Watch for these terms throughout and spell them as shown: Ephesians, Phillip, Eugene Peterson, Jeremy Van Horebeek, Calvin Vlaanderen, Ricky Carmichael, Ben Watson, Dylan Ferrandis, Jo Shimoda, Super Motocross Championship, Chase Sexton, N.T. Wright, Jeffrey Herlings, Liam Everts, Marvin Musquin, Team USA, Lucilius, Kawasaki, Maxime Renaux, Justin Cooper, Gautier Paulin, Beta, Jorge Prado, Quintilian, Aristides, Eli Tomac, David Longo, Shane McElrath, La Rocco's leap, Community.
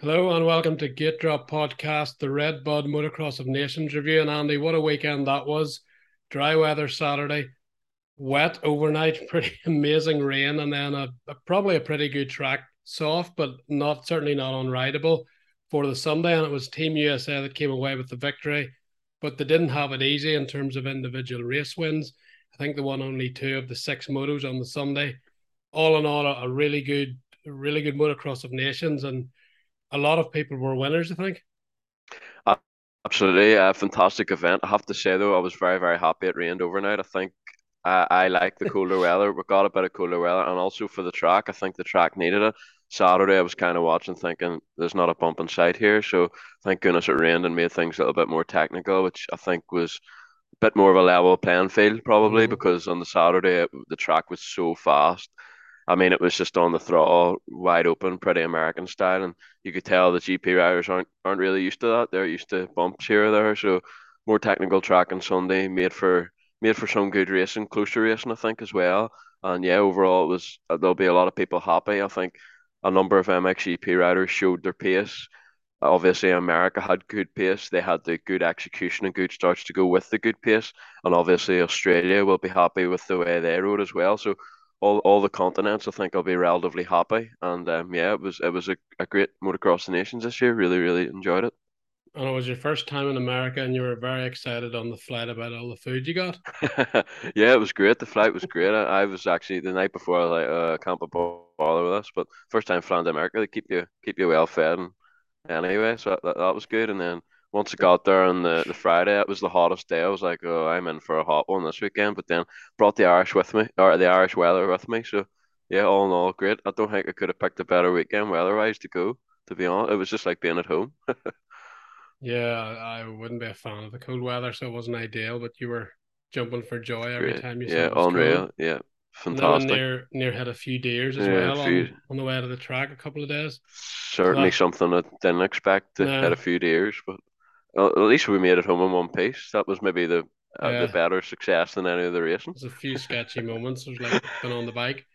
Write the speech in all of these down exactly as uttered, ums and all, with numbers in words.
Hello and welcome to GateDrop Podcast, the Red Bud Motocross of Nations review. And Andy, what a weekend that was. Dry weather Saturday, wet overnight, pretty amazing rain, and then a, a probably a pretty good track. Soft, but not certainly not unrideable for the Sunday. And it was Team U S A that came away with the victory, but they didn't have it easy in terms of individual race wins. I think they won only two of the six motos on the Sunday. All in all, a really good, really good Motocross of Nations, and a lot of people were winners, I think. Uh, absolutely. A fantastic event. I have to say, though, I was very, very happy it rained overnight. I think uh, I like the cooler weather. We got a bit of cooler weather. And also for the track, I think the track needed it. Saturday, I was kind of watching thinking there's not a bump in sight here. So thank goodness it rained and made things a little bit more technical, which I think was a bit more of a level playing field probably mm-hmm. because on the Saturday, it, the track was so fast. I mean, it was just on the throttle, wide open, pretty American style. And you could tell the G P riders aren't aren't really used to that. They're used to bumps here or there. So more technical track on Sunday, made for made for some good racing, closer racing, I think, as well. And yeah, overall, it was there'll be a lot of people happy. I think a number of M X G P riders showed their pace. Obviously, America had good pace. They had the good execution and good starts to go with the good pace. And obviously, Australia will be happy with the way they rode as well. So All all the continents, I think I'll be relatively happy. And um, yeah, it was it was a, a great Motocross of Nations this year. Really, really enjoyed it. And it was your first time in America and you were very excited on the flight about all the food you got. Yeah, it was great. The flight was great. I, I was actually, the night before, I was like, uh, I can't be bothered with this. But first time flying to America, they keep you keep you well fed. And anyway, so that, that was good. And then once I got there on the, the Friday, it was the hottest day. I was like, oh, I'm in for a hot one this weekend. But then brought the Irish with me, or the Irish weather with me. So, yeah, all in all, great. I don't think I could have picked a better weekend weather-wise to go, to be honest. It was just like being at home. Yeah, I wouldn't be a fan of the cold weather, so it wasn't ideal. But you were jumping for joy every great. time you saw yeah, it was unreal. Cold. Yeah, fantastic. And near, near had a few deers as yeah, well few... on, on the way to the track a couple of days. Certainly so that... something I didn't expect. No. Had a few deers, but... Well, at least we made it home in one piece. That was maybe the uh, yeah. the better success than any of the racing. There's a few sketchy moments. There's like been on the bike.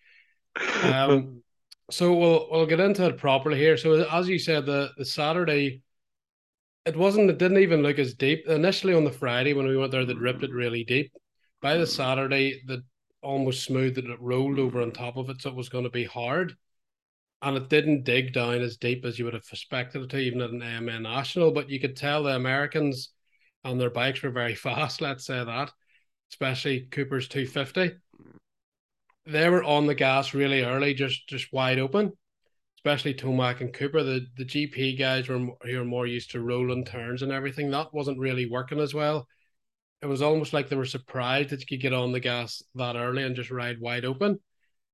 Um, so we'll we'll get into it properly here. So as you said, the, the Saturday, it wasn't. It didn't even look as deep initially on the Friday when we went there. That ripped it really deep. By the Saturday, that almost smoothed it. It rolled over on top of it, so it was going to be hard. And it didn't dig down as deep as you would have expected it to, even at an A M A National. But you could tell the Americans on their bikes were very fast, let's say that, especially Cooper's two fifty. They were on the gas really early, just just wide open, especially Tomac and Cooper. The, the G P guys were who are more used to rolling turns and everything. That wasn't really working as well. It was almost like they were surprised that you could get on the gas that early and just ride wide open.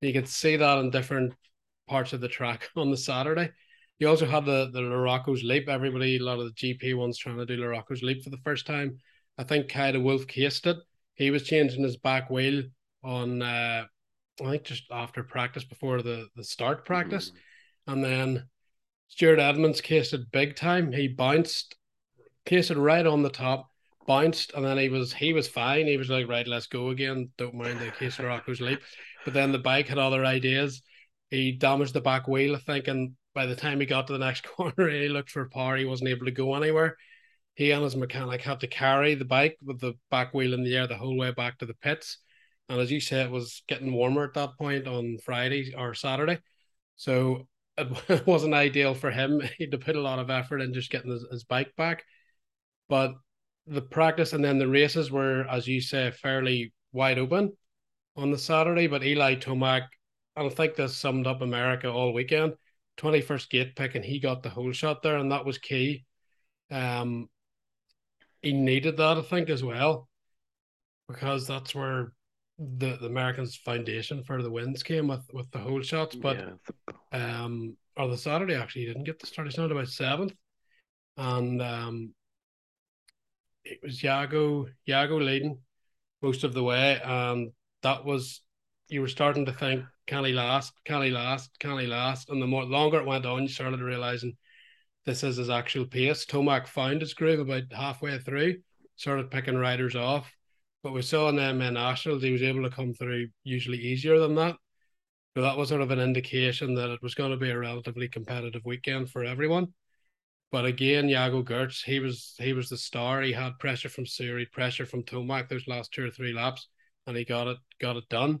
You could see that in different parts of the track on the Saturday. You also had the, the La Rocco's leap. Everybody, a lot of the G P ones trying to do La Rocco's leap for the first time. I think Kay de Wolf cased it. He was changing his back wheel on, uh, I think, just after practice, before the, the start practice. Mm-hmm. And then Stuart Edmonds cased it big time. He bounced, cased it right on the top, bounced, and then he was he was fine. He was like, right, let's go again. Don't mind the case of La Rocco's leap. But then the bike had other ideas. He damaged the back wheel, I think, and by the time he got to the next corner, he looked for power. He wasn't able to go anywhere. He and his mechanic had to carry the bike with the back wheel in the air the whole way back to the pits. And as you say, it was getting warmer at that point on Friday or Saturday. So it wasn't ideal for him. He had to put a lot of effort in just getting his, his bike back. But the practice and then the races were, as you say, fairly wide open on the Saturday. But Eli Tomac, and I think this summed up America all weekend, twenty-first gate pick, and he got the whole shot there, and that was key. Um, he needed that, I think, as well, because that's where the, the Americans' foundation for the wins came with, with the whole shots. But yeah. um, or the Saturday, actually, he didn't get the start. He started about seventh, and um, it was Iago, Iago leading most of the way, and that was... You were starting to think, can he last? Can he last? Can he last? And the more longer it went on, you started realizing this is his actual pace. Tomac found his groove about halfway through, started picking riders off. But we saw in the M A Nationals, he was able to come through usually easier than that. So that was sort of an indication that it was going to be a relatively competitive weekend for everyone. But again, Iago Gertz, he was he was the star. He had pressure from Suri, pressure from Tomac those last two or three laps, and he got it got it done.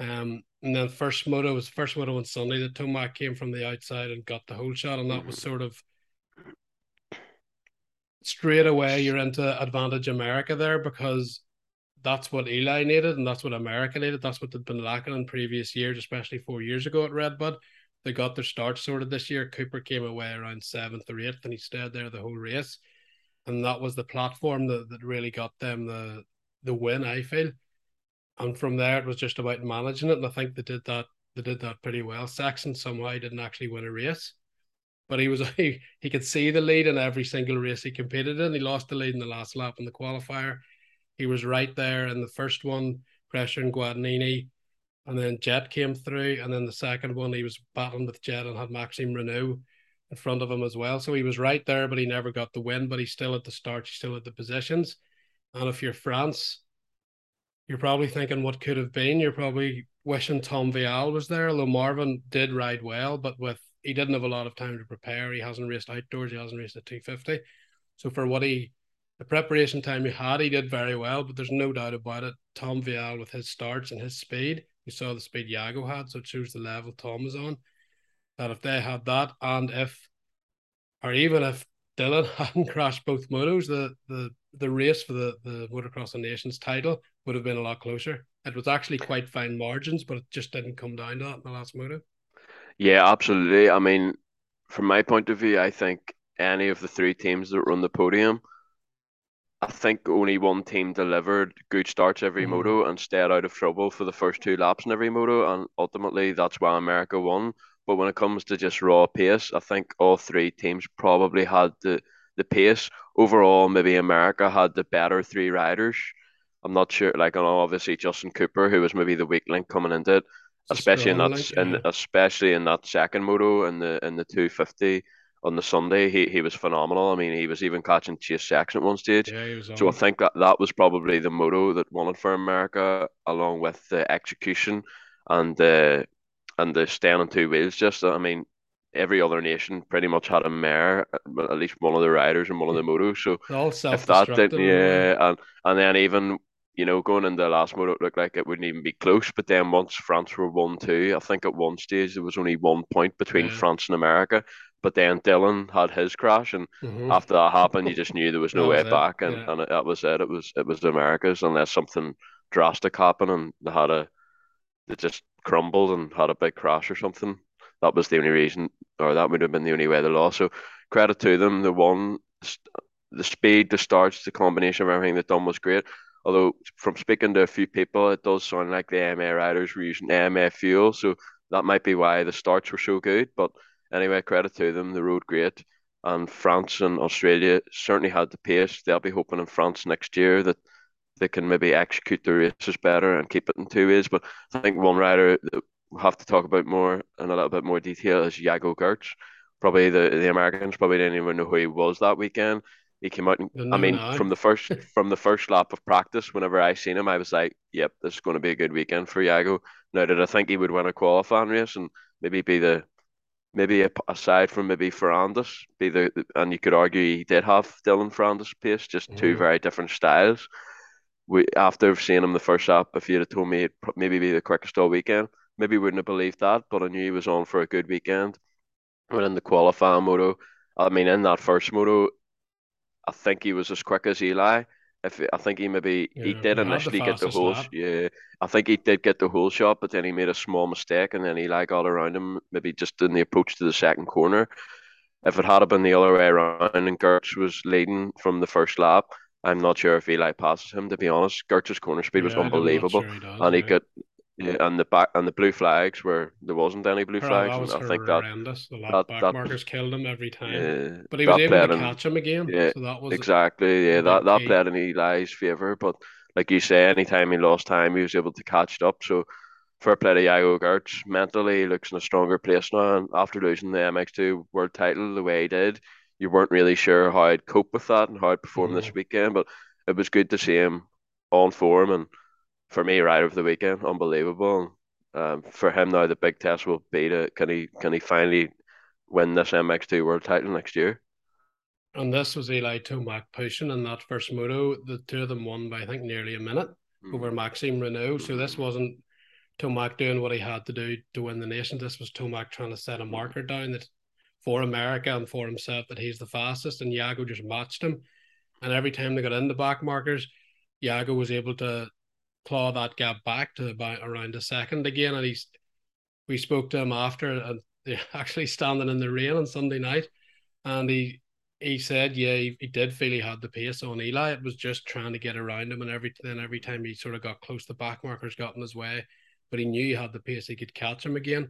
Um, and then first moto was first moto on Sunday that Tomac came from the outside and got the whole shot, and that was sort of straight away you're into advantage America there, because that's what Eli needed and that's what America needed. That's what they'd been lacking in previous years, especially four years ago at Red Bud. They got their start sorted this year. Cooper came away around seventh or eighth, and he stayed there the whole race. And that was the platform that, that really got them the the win, I feel. And from there, it was just about managing it. And I think they did that. They did that pretty well. Sexton somehow didn't actually win a race, but he was he, he could see the lead in every single race he competed in. He lost the lead in the last lap in the qualifier. He was right there in the first one, pressuring Guadagnini. And then Jet came through, and then the second one, he was battling with Jet and had Maxime Renaux in front of him as well. So he was right there, but he never got the win, but he's still at the start, he's still at the positions. And if you're France, you're probably thinking what could have been. You're probably wishing Tom Vialle was there, although Marvin did ride well, but with he didn't have a lot of time to prepare. He hasn't raced outdoors, he hasn't raced at two fifty. So for what he, the preparation time he had, he did very well, but there's no doubt about it. Tom Vialle, with his starts and his speed, we saw the speed Iago had, so it shows the level Tom was on. That if they had that, and if, or even if Dylan hadn't crashed both motos, the the the race for the, the Motocross of Nations title would have been a lot closer. It was actually quite fine margins, but it just didn't come down to that in the last moto. Yeah, absolutely. I mean, from my point of view, I think any of the three teams that were on the podium, I think only one team delivered good starts every mm-hmm. moto and stayed out of trouble for the first two laps in every moto, and ultimately that's why America won. But when it comes to just raw pace, I think all three teams probably had the, the pace. Overall, maybe America had the better three riders. I'm not sure, like, and obviously Justin Cooper, who was maybe the weak link coming into it, especially in that like, in, yeah. especially in that second moto in the in the two fifty. On the Sunday, he, he was phenomenal. I mean, he was even catching Chase Sexton at one stage. Yeah, he was on. So I think that, that was probably the motto that won it for America, along with the execution and uh, and the staying on two wheels. Just, I mean, every other nation pretty much had a mare, at least one of the riders and one of the motos. So all if that didn't, yeah, and, and then even, you know, going into the last moto, it looked like it wouldn't even be close. But then once France were one two, I think at one stage there was only one point between yeah. France and America. But then Dylan had his crash, and mm-hmm. after that happened, you just knew there was no was way it. back, and, yeah. and it, that was it. It was it was America's, unless something drastic happened, and they had a they just crumbled and had a big crash or something. That was the only reason, or that would have been the only way they lost. So credit to them, the one, the speed, the starts, the combination of everything they've done was great. Although from speaking to a few people, it does sound like the A M A riders were using A M A fuel, so that might be why the starts were so good, but. Anyway, credit to them. They rode great. And France and Australia certainly had the pace. They'll be hoping in France next year that they can maybe execute their races better and keep it in two ways. But I think one rider that we'll have to talk about more in a little bit more detail is Iago Gertz. Probably the, the Americans probably didn't even know who he was that weekend. He came out, and, no, I mean, no. from the first from the first lap of practice, whenever I seen him, I was like, yep, this is going to be a good weekend for Iago. Now, did I think he would win a qualifying race and maybe be the... Maybe aside from maybe Ferrandis, be the, and you could argue he did have Dylan Ferrandis' pace, just mm. two very different styles. We after seeing him the first lap, if you'd have told me it'd maybe be the quickest all weekend, maybe wouldn't have believed that. But I knew he was on for a good weekend. But in the qualifying moto, I mean, in that first moto, I think he was as quick as Eli. If I think he maybe yeah, he did initially get the whole lap. yeah I think he did get the whole shot, but then he made a small mistake, and then Eli got around him maybe just in the approach to the second corner. If it had been the other way around and Gertz was leading from the first lap, I'm not sure if Eli passes him, to be honest. Gertz's corner speed yeah, was unbelievable. Sure he does, and he right? got yeah, and the back and the blue flags where there wasn't any blue oh, flags. And I think that the that, back that, markers killed him every time. Yeah, but he was able to him, catch him again. Yeah, so that was exactly. Yeah, that, that played in Eli's favour. But like you say, anytime he lost time, he was able to catch it up. So fair play to Iago Gertz. Mentally, he looks in a stronger place now. And after losing the M X two world title the way he did, you weren't really sure how he'd cope with that and how he'd perform mm-hmm. this weekend. But it was good to see him on form, and for me, rider of the weekend, unbelievable. Um, for him now, the big test will be to can he can he finally win this M X two world title next year? and this was Eli Tomac pushing in that first moto. The two of them won by, I think, nearly a minute mm-hmm. over Maxime Renaux. So this wasn't Tomac doing what he had to do to win the nation. This was Tomac trying to set a marker down that for America and for himself that he's the fastest, and Iago just matched him. And every time they got into back markers, Iago was able to claw that gap back to about around a second again. And he's, we spoke to him after, and they're actually standing in the rain on Sunday night, and he he said, yeah, he, he did feel he had the pace on Eli. It was just trying to get around him, and every then every time he sort of got close, the back markers got in his way. But he knew he had the pace; he could catch him again.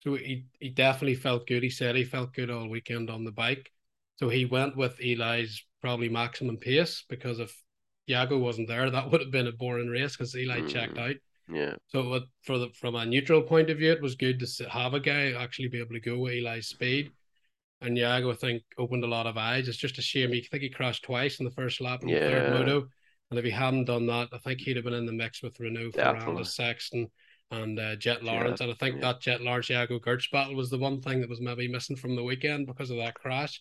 So he he definitely felt good. He said he felt good all weekend on the bike. So he went with Eli's probably maximum pace, because if Iago wasn't there, that would have been a boring race because Eli mm, checked out. Yeah. So for the, from a neutral point of view, it was good to have a guy actually be able to go with Eli's speed. And Iago, I think, opened a lot of eyes. It's just a shame. He, I think he crashed twice in the first lap in yeah. the third moto. And if he hadn't done that, I think he'd have been in the mix with Renault, Ferrandis, Sexton, and uh, Jet Lawrence. Yeah. And I think yeah. that Jet Lawrence Iago Gertz battle was the one thing that was maybe missing from the weekend because of that crash.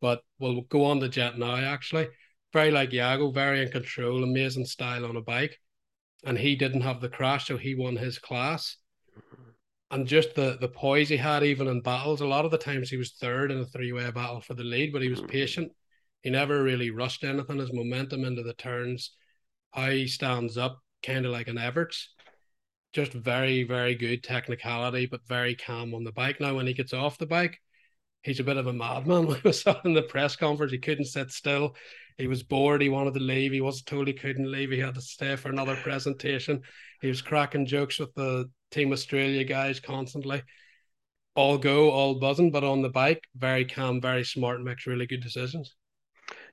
But we'll go on to Jet now, actually. Very like Iago, very in control, amazing style on a bike. And he didn't have the crash, so he won his class. And just the, the poise he had even in battles. A lot of the times he was third in a three-way battle for the lead, but he was patient. He never really rushed anything. His momentum into the turns, how he stands up, kind of like an Everts. Just very, very good technicality, but very calm on the bike. Now, when he gets off the bike, he's a bit of a madman. We was in the press conference. He couldn't sit still. He was bored. He wanted to leave. He was told he couldn't leave. He had to stay for another presentation. He was cracking jokes with the Team Australia guys constantly. All go, all buzzing, but on the bike, very calm, very smart, makes really good decisions.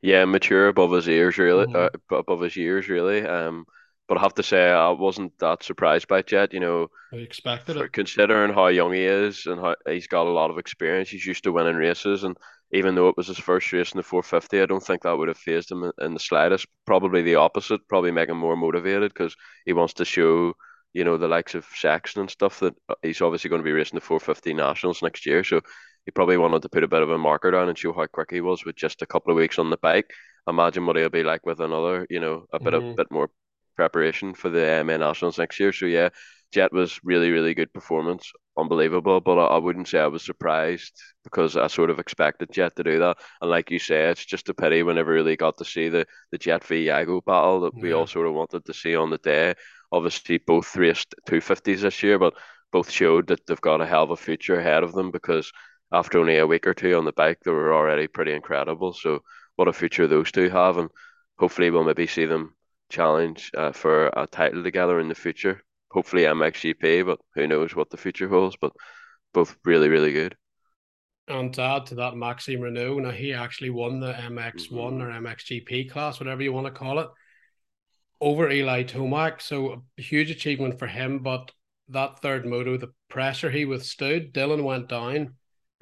Yeah, mature above his ears, really. Mm-hmm. Uh, above his years, really. Um, but I have to say, I wasn't that surprised by Jet. You know, I expected it, considering how young he is and how he's got a lot of experience. He's used to winning races, and even though it was his first race in the four fifty, I don't think that would have fazed him in the slightest. Probably the opposite. Probably make him more motivated because he wants to show, you know, the likes of Sexton and stuff that he's obviously going to be racing the four fifty Nationals next year. So he probably wanted to put a bit of a marker down and show how quick he was with just a couple of weeks on the bike. Imagine what he'll be like with another, you know, a bit mm-hmm. a bit more preparation for the M A Nationals next year. So yeah, Jet was really, really good performance. Unbelievable. But I, I wouldn't say I was surprised because I sort of expected Jet to do that. And like you say, it's just a pity we never really got to see the, the Jet v Iago battle that yeah. we all sort of wanted to see on the day. Obviously, both raced two fifties this year, but both showed that they've got a hell of a future ahead of them because after only a week or two on the bike, they were already pretty incredible. So what a future those two have. And hopefully we'll maybe see them challenge uh, for a title together in the future. Hopefully M X G P, but who knows what the future holds. But both really, really good. And to add to that, Maxime Renaux, now he actually won the M X one mm-hmm. or M X G P class, whatever you want to call it, over Eli Tomac. So a huge achievement for him. But that third moto, the pressure he withstood, Dylan went down,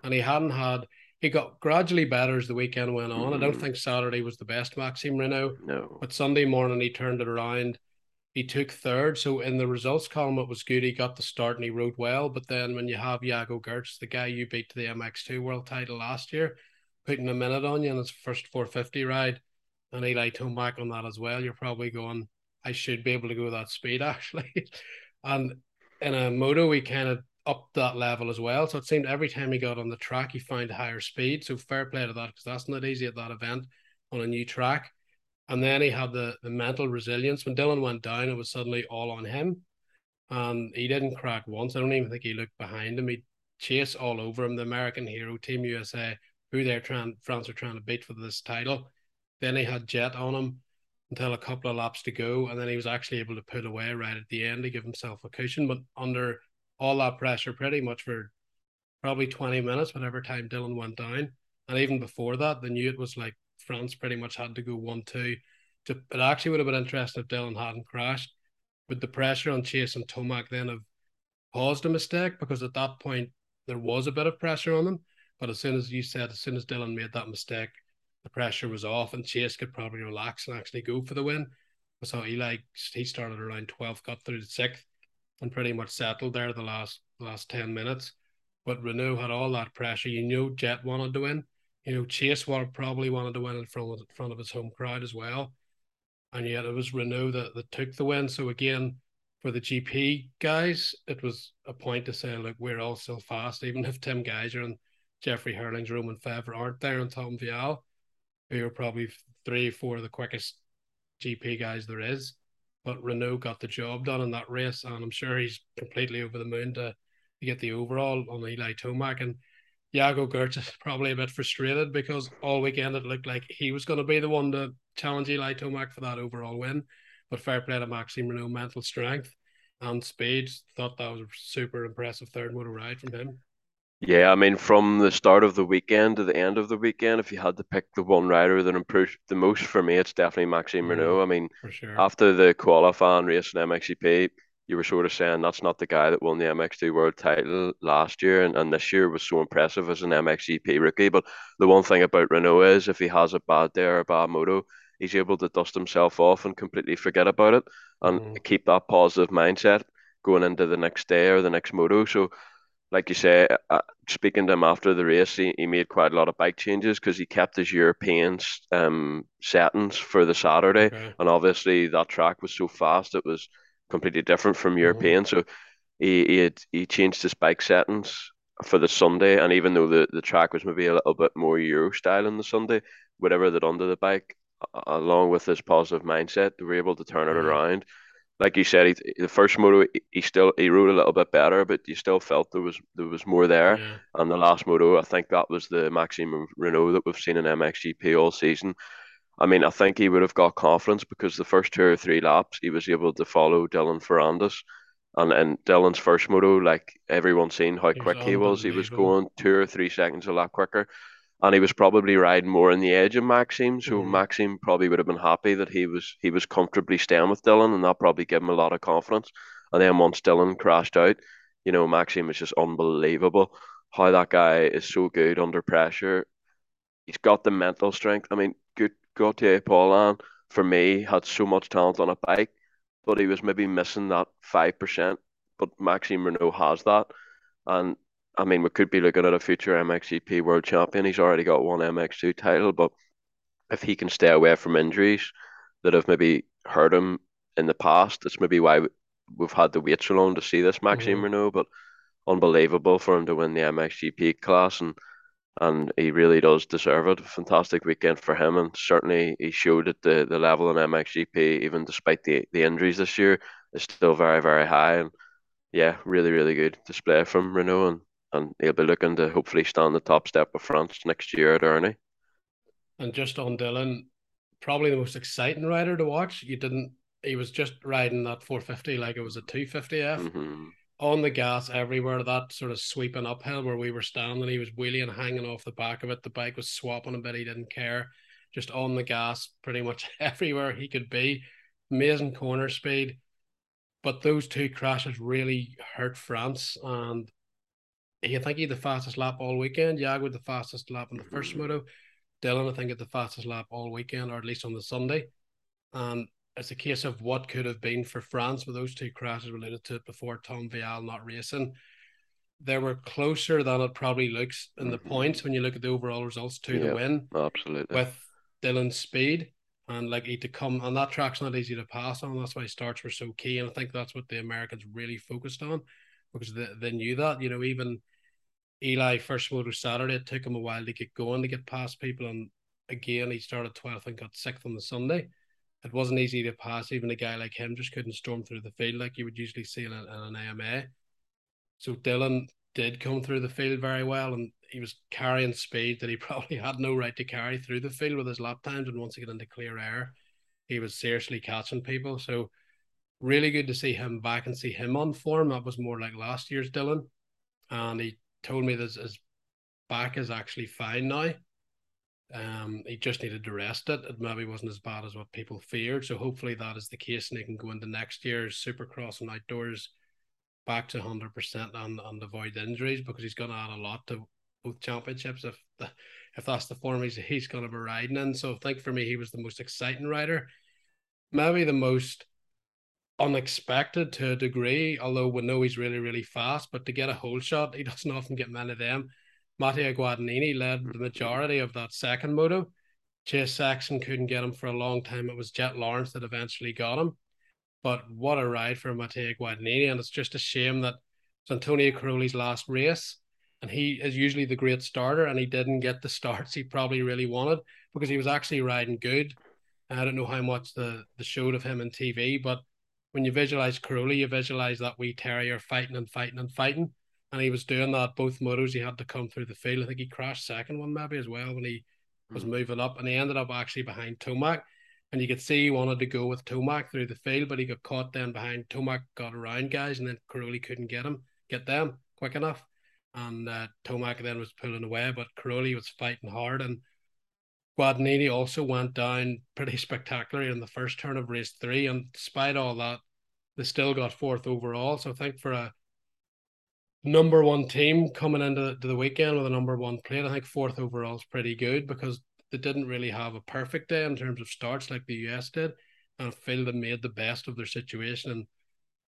and he hadn't had he got gradually better as the weekend went on. Mm-hmm. I don't think Saturday was the best Maxime Renaux. No. But Sunday morning he turned it around. He took third. So in the results column it was good. He got the start and he rode well. But then when you have Iago Gertz, the guy you beat to the M X two world title last year, putting a minute on you in his first four fifty ride, and Eli Tomac on that as well, you're probably going, I should be able to go that speed, actually. And in a moto, he kind of upped that level as well. So it seemed every time he got on the track, he found a higher speed. So fair play to that, because that's not easy at that event on a new track. And then he had the, the mental resilience. When Dylan went down, it was suddenly all on him. And he didn't crack once. I don't even think he looked behind him. He chased all over him. The American hero, Team U S A, who they're trying, France are trying to beat for this title. Then he had Jet on him until a couple of laps to go, and then he was actually able to put away right at the end to give himself a cushion. But under all that pressure, pretty much for probably twenty minutes, whatever time Dylan went down, and even before that, they knew it was like France pretty much had to go one two. To, it actually would have been interesting if Dylan hadn't crashed, but the pressure on Chase and Tomac then have caused a mistake, because at that point there was a bit of pressure on them. But as soon as you said, as soon as Dylan made that mistake, the pressure was off, and Chase could probably relax and actually go for the win. So Eli, he started around twelfth, got through the sixth, and pretty much settled there the last last ten minutes. But Renault had all that pressure. You knew Jet wanted to win. You know, Chase would have probably wanted to win in front of, in front of his home crowd as well. And yet it was Renault that, that took the win. So again, for the G P guys, it was a point to say, look, we're all still fast, even if Tim Gajser and Jeffrey Herlings, Romain Febvre aren't there, and Tom Vialle, who are probably three, four of the quickest G P guys there is. But Renault got the job done in that race, and I'm sure he's completely over the moon to, to get the overall on Eli Tomac. And Iago Gertz is probably a bit frustrated because all weekend it looked like he was going to be the one to challenge Eli Tomac for that overall win. But fair play to Maxime Renaux, mental strength and speed. Thought that was a super impressive third motor ride from him. Yeah, I mean, from the start of the weekend to the end of the weekend, if you had to pick the one rider that improved the most for me, it's definitely Maxime mm-hmm. Renaux. I mean, for sure. After the qualifying race in M X G P, you were sort of saying that's not the guy that won the M X two world title last year, and, and this year was so impressive as an M X G P rookie. But the one thing about Renault is if he has a bad day or a bad moto, he's able to dust himself off and completely forget about it and mm. keep that positive mindset going into the next day or the next moto. So like you say, uh, speaking to him after the race, he, he made quite a lot of bike changes because he kept his European um, settings for the Saturday. Okay. And obviously that track was so fast, it was completely different from European. Mm-hmm. So he he, had, he changed his bike settings for the Sunday, and even though the, the track was maybe a little bit more Euro style on the Sunday, whatever that under the bike, along with this positive mindset, they were able to turn it mm-hmm. around. Like you said, he, the first moto he still he rode a little bit better, but you still felt there was there was more there. Yeah. And the last moto, I think that was the Maxime Renaux that we've seen in M X G P all season. I mean, I think he would have got confidence because the first two or three laps, he was able to follow Dylan Ferrandis. And in Dylan's first moto, like everyone's seen how quick he was. He was going two or three seconds a lap quicker. And he was probably riding more on the edge of Maxime. So mm-hmm. Maxime probably would have been happy that he was he was comfortably staying with Dylan, and that probably gave him a lot of confidence. And then once Dylan crashed out, you know, Maxime is just unbelievable how that guy is so good under pressure. He's got the mental strength. I mean, good. Gautier Paulin, for me, had so much talent on a bike, but he was maybe missing that five percent. But Maxime Renaux has that. And, I mean, we could be looking at a future M X G P world champion. He's already got one M X two title, but if he can stay away from injuries that have maybe hurt him in the past, that's maybe why we've had to wait so long to see this Maxime mm-hmm. Renaux. But unbelievable for him to win the M X G P class, and And he really does deserve it. Fantastic weekend for him, and certainly he showed at the, the level in M X G P, even despite the, the injuries this year, is still very, very high. And yeah, really, really good display from Renault, and, and he'll be looking to hopefully stand the top step of France next year at Erney. And just on Dylan, probably the most exciting rider to watch. You didn't he was just riding that four fifty like it was a two fifty F. Mm-hmm. On the gas everywhere, that sort of sweeping uphill where we were standing, he was wheeling, hanging off the back of it. The bike was swapping a bit, he didn't care. Just on the gas pretty much everywhere he could be. Amazing corner speed. But those two crashes really hurt France. And he, I think he had the fastest lap all weekend. Iago with the fastest lap in the first moto. Dylan, I think, had the fastest lap all weekend, or at least on the Sunday. And it's a case of what could have been for France with those two crashes related to it before Tom Vialle not racing. They were closer than it probably looks in the mm-hmm. points when you look at the overall results to yep, the win. Absolutely. With Dylan's speed and likely to come, and that track's not easy to pass on. That's why starts were so key. And I think that's what the Americans really focused on, because they, they knew that. You know, even Eli, first moto Saturday, it took him a while to get going, to get past people. And again, he started twelfth and got sixth on the Sunday. It wasn't easy to pass. Even a guy like him just couldn't storm through the field like you would usually see in, a, in an A M A. So Dylan did come through the field very well, and he was carrying speed that he probably had no right to carry through the field with his lap times. And once he got into clear air, he was seriously catching people. So really good to see him back and see him on form. That was more like last year's Dylan. And he told me that his, his back is actually fine now. Um, he just needed to rest it. It maybe wasn't as bad as what people feared. So hopefully that is the case, and he can go into next year's Supercross and outdoors back to one hundred percent and, and avoid injuries, because he's going to add a lot to both championships if the, if that's the form he's, he's going to be riding in. So I think for me, he was the most exciting rider. Maybe the most unexpected to a degree, although we know he's really, really fast, but to get a hole shot, he doesn't often get many of them. Matteo Guadagnini led the majority of that second moto. Chase Sexton couldn't get him for a long time. It was Jet Lawrence that eventually got him. But what a ride for Matteo Guadagnini. And it's just a shame that it's Antonio Cairoli's last race. And he is usually the great starter. And he didn't get the starts he probably really wanted because he was actually riding good. I don't know how much the, the showed of him on T V, but when you visualize Cairoli, you visualize that wee terrier fighting and fighting and fighting. And he was doing that both motos. He had to come through the field. I think he crashed second one maybe as well when he was mm. moving up. And he ended up actually behind Tomac. And you could see he wanted to go with Tomac through the field, but he got caught then behind. Tomac got around guys, and then Cairoli couldn't get him, get them quick enough. And uh, Tomac then was pulling away, but Cairoli was fighting hard. And Guadagnini also went down pretty spectacularly in the first turn of race three. And despite all that, they still got fourth overall. So I think for a number one team coming into the weekend with a number one plate, I think fourth overall is pretty good because they didn't really have a perfect day in terms of starts like the U S did. And I feel they made the best of their situation. And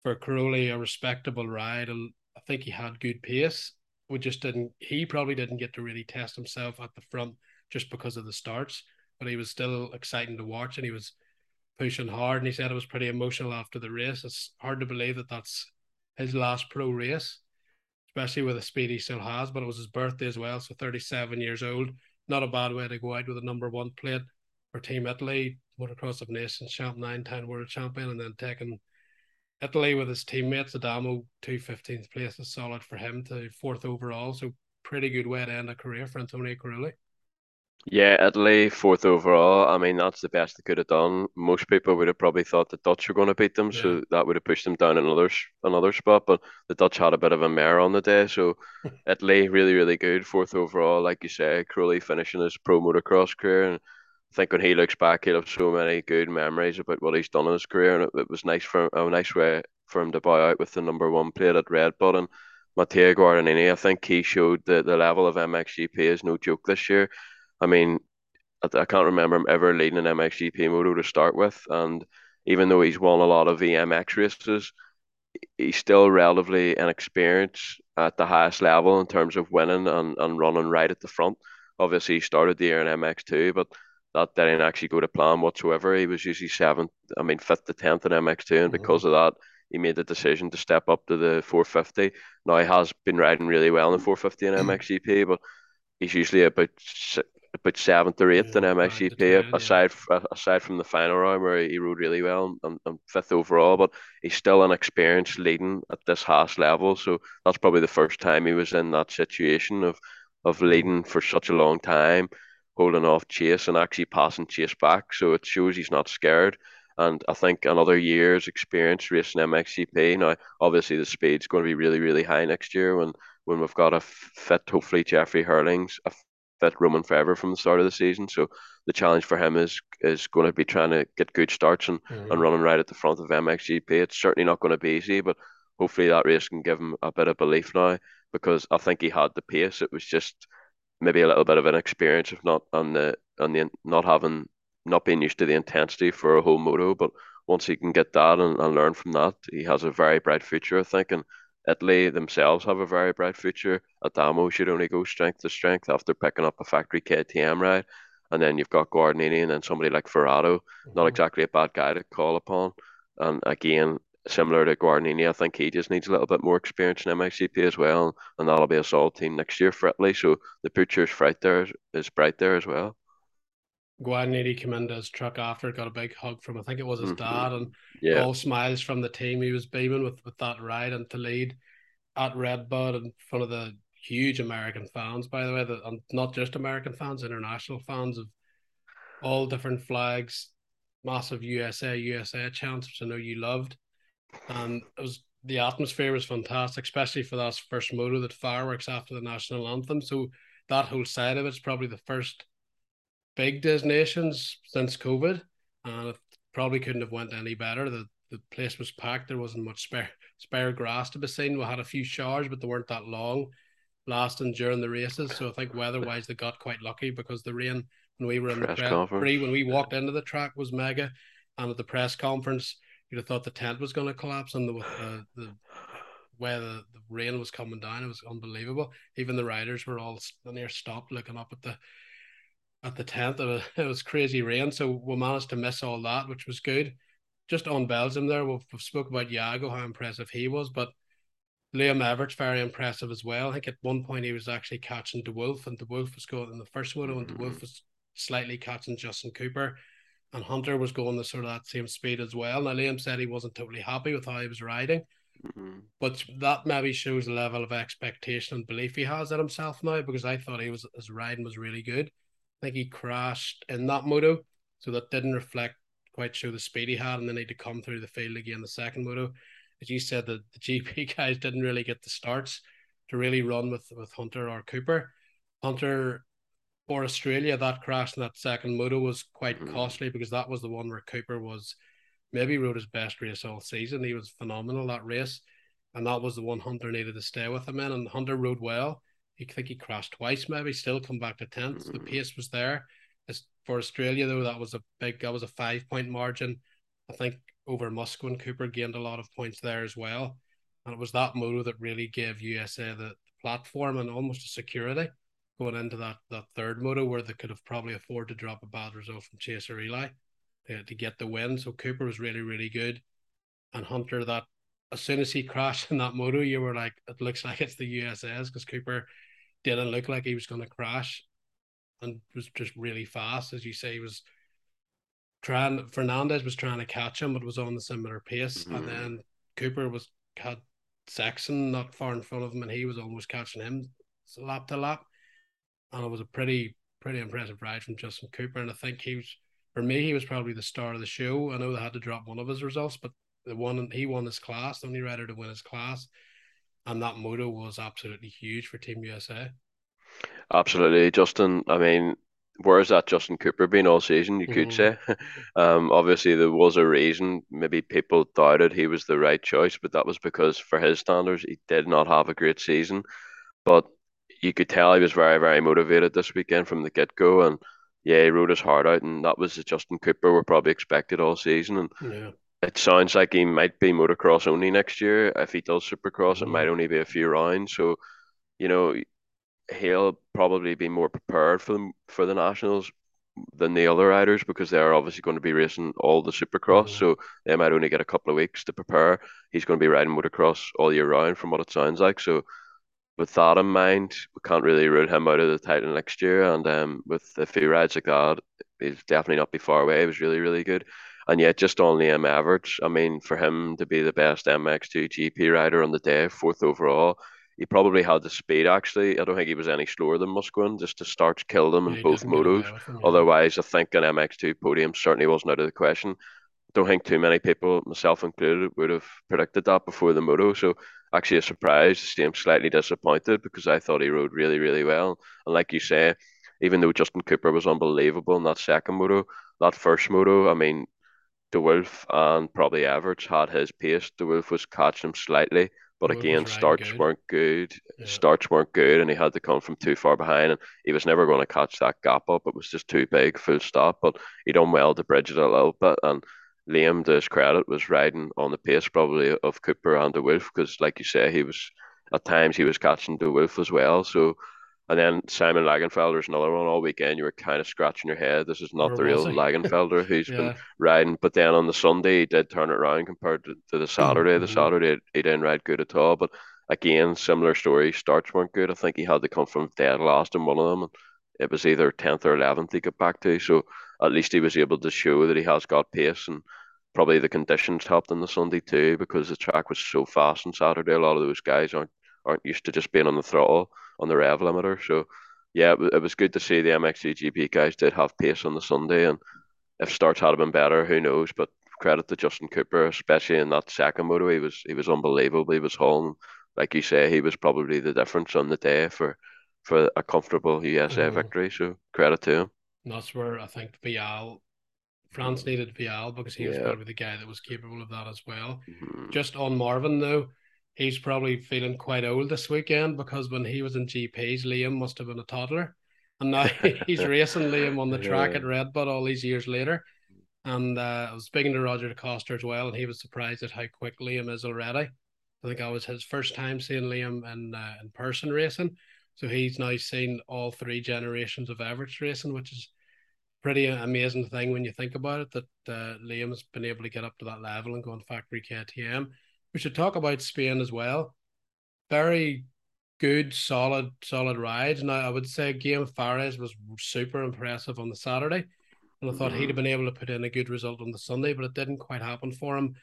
for Cairoli, a respectable ride. I think he had good pace. We just didn't, he probably didn't get to really test himself at the front just because of the starts, but he was still exciting to watch and he was pushing hard. And he said it was pretty emotional after the race. It's hard to believe that that's his last pro race, especially with the speed he still has, but it was his birthday as well. So thirty-seven years old, not a bad way to go out with a number one plate for Team Italy, Motocross of Nations champ, nine-time world champion, and then taking Italy with his teammates, Adamo to fifteenth place is solid for him to fourth overall. So pretty good way to end a career for Antonio Cairoli. Yeah, Italy, fourth overall. I mean, that's the best they could have done. Most people would have probably thought the Dutch were going to beat them, yeah. So that would have pushed them down another another spot. But the Dutch had a bit of a mare on the day, so Italy, really, really good. Fourth overall, like you say, Cairoli finishing his pro motocross career. And I think when he looks back, he'll have so many good memories about what he's done in his career. And it, it was nice for a nice way for him to buy out with the number one plate at Red Bud. And Matteo Guadagnini, I think he showed that the level of M X G P is no joke this year. I mean, I can't remember him ever leading an M X G P moto to start with. And even though he's won a lot of V M X races, he's still relatively inexperienced at the highest level in terms of winning and, and running right at the front. Obviously, he started the year in M X two, but that didn't actually go to plan whatsoever. He was usually seventh, I mean, fifth to tenth in M X two. And mm-hmm. because of that, he made the decision to step up to the four fifty. Now, he has been riding really well in the four fifty in M X G P, but he's usually about about seventh or eighth yeah, in M X G P, right, aside yeah. aside from the final round where he rode really well and, and fifth overall, but he's still inexperienced leading at this highest level. So that's probably the first time he was in that situation of, of leading for such a long time, holding off Chase and actually passing Chase back. So it shows he's not scared. And I think another year's experience racing M X G P. Now, obviously the speed's going to be really, really high next year when, when we've got a fit, hopefully, Jeffrey Herlings, a fit Romain Febvre from the start of the season. So the challenge for him is is going to be trying to get good starts and, mm-hmm. and running right at the front of M X G P. It's certainly not going to be easy, but hopefully that race can give him a bit of belief now because I think he had the pace. It was just maybe a little bit of inexperience if not on the on the not having not being used to the intensity for a whole moto. But once he can get that and, and learn from that, he has a very bright future, I think. And Italy themselves have a very bright future. Adamo should only go strength to strength after picking up a factory K T M ride. And then you've got Guadagnini and then somebody like Ferrado, mm-hmm. not exactly a bad guy to call upon. And again, similar to Guadagnini, I think he just needs a little bit more experience in M X G P as well. And that'll be a solid team next year for Italy. So the future's bright there, is bright there as well. Guadagnini came into his truck after, got a big hug from, I think it was his mm-hmm. dad, and yeah. all smiles from the team. He was beaming with, with that ride and to lead at Red Bud in front of the huge American fans, by the way, the, and not just American fans, international fans of all different flags, massive U S A, U S A chants, which I know you loved. And it was the atmosphere was fantastic, especially for that first moto, that fireworks after the national anthem. So that whole side of it's probably the first big designations since COVID, and it probably couldn't have went any better. The the place was packed. There wasn't much spare spare grass to be seen. We had a few showers, but they weren't that long lasting during the races. So I think weather-wise they got quite lucky because the rain when we were in press the press free when we walked into the track was mega, and at the press conference you'd have thought the tent was going to collapse and the, uh, the where the, the rain was coming down. It was unbelievable. Even the riders were all near stopped looking up at the at the tent. It was, it was crazy rain, so we managed to miss all that, which was good. Just on Belgium there, we've, we've spoke about Iago, how impressive he was, but Liam Everts, very impressive as well. I think at one point he was actually catching de Wolf, and de Wolf was going in the first one, and de Wolf was slightly catching Justin Cooper, and Hunter was going the sort of that same speed as well. Now Liam said he wasn't totally happy with how he was riding, mm-hmm. but that maybe shows the level of expectation and belief he has in himself now, because I thought he was his riding was really good. I think he crashed in that moto, so that didn't reflect quite show the speed he had, and then he had to come through the field again the second moto. As you said, the, the G P guys didn't really get the starts to really run with, with Hunter or Cooper. Hunter for Australia, that crash in that second moto was quite mm-hmm. costly, because that was the one where Cooper was maybe rode his best race all season. He was phenomenal that race, and that was the one Hunter needed to stay with him in, and Hunter rode well. I think he crashed twice, maybe still come back to tenth. Mm-hmm. The pace was there. As for Australia though, that was a big, that was a five point margin, I think, over Musquin. Cooper gained a lot of points there as well, and it was that moto that really gave U S A the, the platform and almost a security going into that that third moto, where they could have probably afford to drop a bad result from Chase or Eli to, to get the win. So Cooper was really, really good, and Hunter, that as soon as he crashed in that moto, you were like, it looks like it's the U S A's, because Cooper didn't look like he was going to crash, and was just really fast. As you say, he was trying, Fernandez was trying to catch him, but was on the similar pace. Mm-hmm. And then Cooper was had Sexton not far in front of him, and he was almost catching him lap to lap. And it was a pretty, pretty impressive ride from Justin Cooper. And I think he was, for me, he was probably the star of the show. I know they had to drop one of his results, but the one he won his class, the only rider to win his class. And that moto was absolutely huge for Team U S A. Absolutely, Justin. I mean, where is that Justin Cooper been all season, you mm-hmm. could say? um, obviously, there was a reason. Maybe people doubted he was the right choice, but that was because, for his standards, he did not have a great season. But you could tell he was very, very motivated this weekend from the get-go. And, yeah, he rode his heart out, and that was the Justin Cooper we probably expected all season. And yeah. It sounds like he might be motocross only next year. If he does supercross, mm-hmm. it might only be a few rounds. So, you know, he'll probably be more prepared for them, for the Nationals than the other riders, because they're obviously going to be racing all the Supercross, mm-hmm. so they might only get a couple of weeks to prepare. He's going to be riding motocross all year round from what it sounds like, so with that in mind, we can't really rule him out of the title next year, and um, with a few rides like that, he'll definitely not be far away. He was really, really good. And yet, just on Liam Everts, I mean, for him to be the best M X two G P rider on the day, fourth overall, he probably had the speed, actually. I don't think he was any slower than Musquin, just to start to kill them in yeah, both motos. Well, otherwise, I think an M X two podium certainly wasn't out of the question. I don't think too many people, myself included, would have predicted that before the moto. So, actually a surprise to see him slightly disappointed, because I thought he rode really, really well. And like you say, even though Justin Cooper was unbelievable in that second moto, that first moto, I mean, de Wolf and probably Everts had his pace. De Wolf was catching him slightly. But again, starts good. weren't good, yeah. starts weren't good, and he had to come from too far behind, and he was never going to catch that gap up. It was just too big, full stop, but he done well to bridge it a little bit, and Liam, to his credit, was riding on the pace probably of Cooper and de Wolf, because like you say, he was, at times he was catching de Wolf as well, so, and then Simon Längenfelder's another one all weekend, you were kind of scratching your head, this is not or the real Längenfelder who's yeah. been riding, but then on the Sunday, he did turn it around compared to, to the Saturday, mm-hmm. the Saturday, he didn't ride good at all, but again, similar story, starts weren't good, I think he had to come from dead last in one of them, and it was either tenth or eleventh he got back to, so at least he was able to show that he has got pace, and probably the conditions helped on the Sunday too, because the track was so fast on Saturday, a lot of those guys aren't aren't used to just being on the throttle, on the rev limiter. So yeah, it, it was good to see the M X G P guys did have pace on the Sunday, and if starts had been better, who knows, but credit to Justin Cooper, especially in that second moto, he was he was unbelievable, he was hauling, like you say, he was probably the difference on the day for, for a comfortable U S A mm-hmm. victory, so credit to him. And that's where I think Vialle, France needed Vialle, because he yeah. was probably the guy that was capable of that as well. Mm-hmm. Just on Marvin though, he's probably feeling quite old this weekend, because when he was in G Ps, Liam must have been a toddler. And now he's racing Liam on the track yeah. at Red Bud all these years later. And uh, I was speaking to Roger DeCoster as well, and he was surprised at how quick Liam is already. I think that was his first time seeing Liam in uh, in person racing. So he's now seen all three generations of Everts racing, which is pretty amazing thing when you think about it, that uh, Liam's been able to get up to that level and go on factory K T M. We should talk about Spain as well. Very good, solid, solid rides. Now, I would say Guillaume Fares was super impressive on the Saturday, and I thought he'd have been able to put in a good result on the Sunday, but it didn't quite happen for him.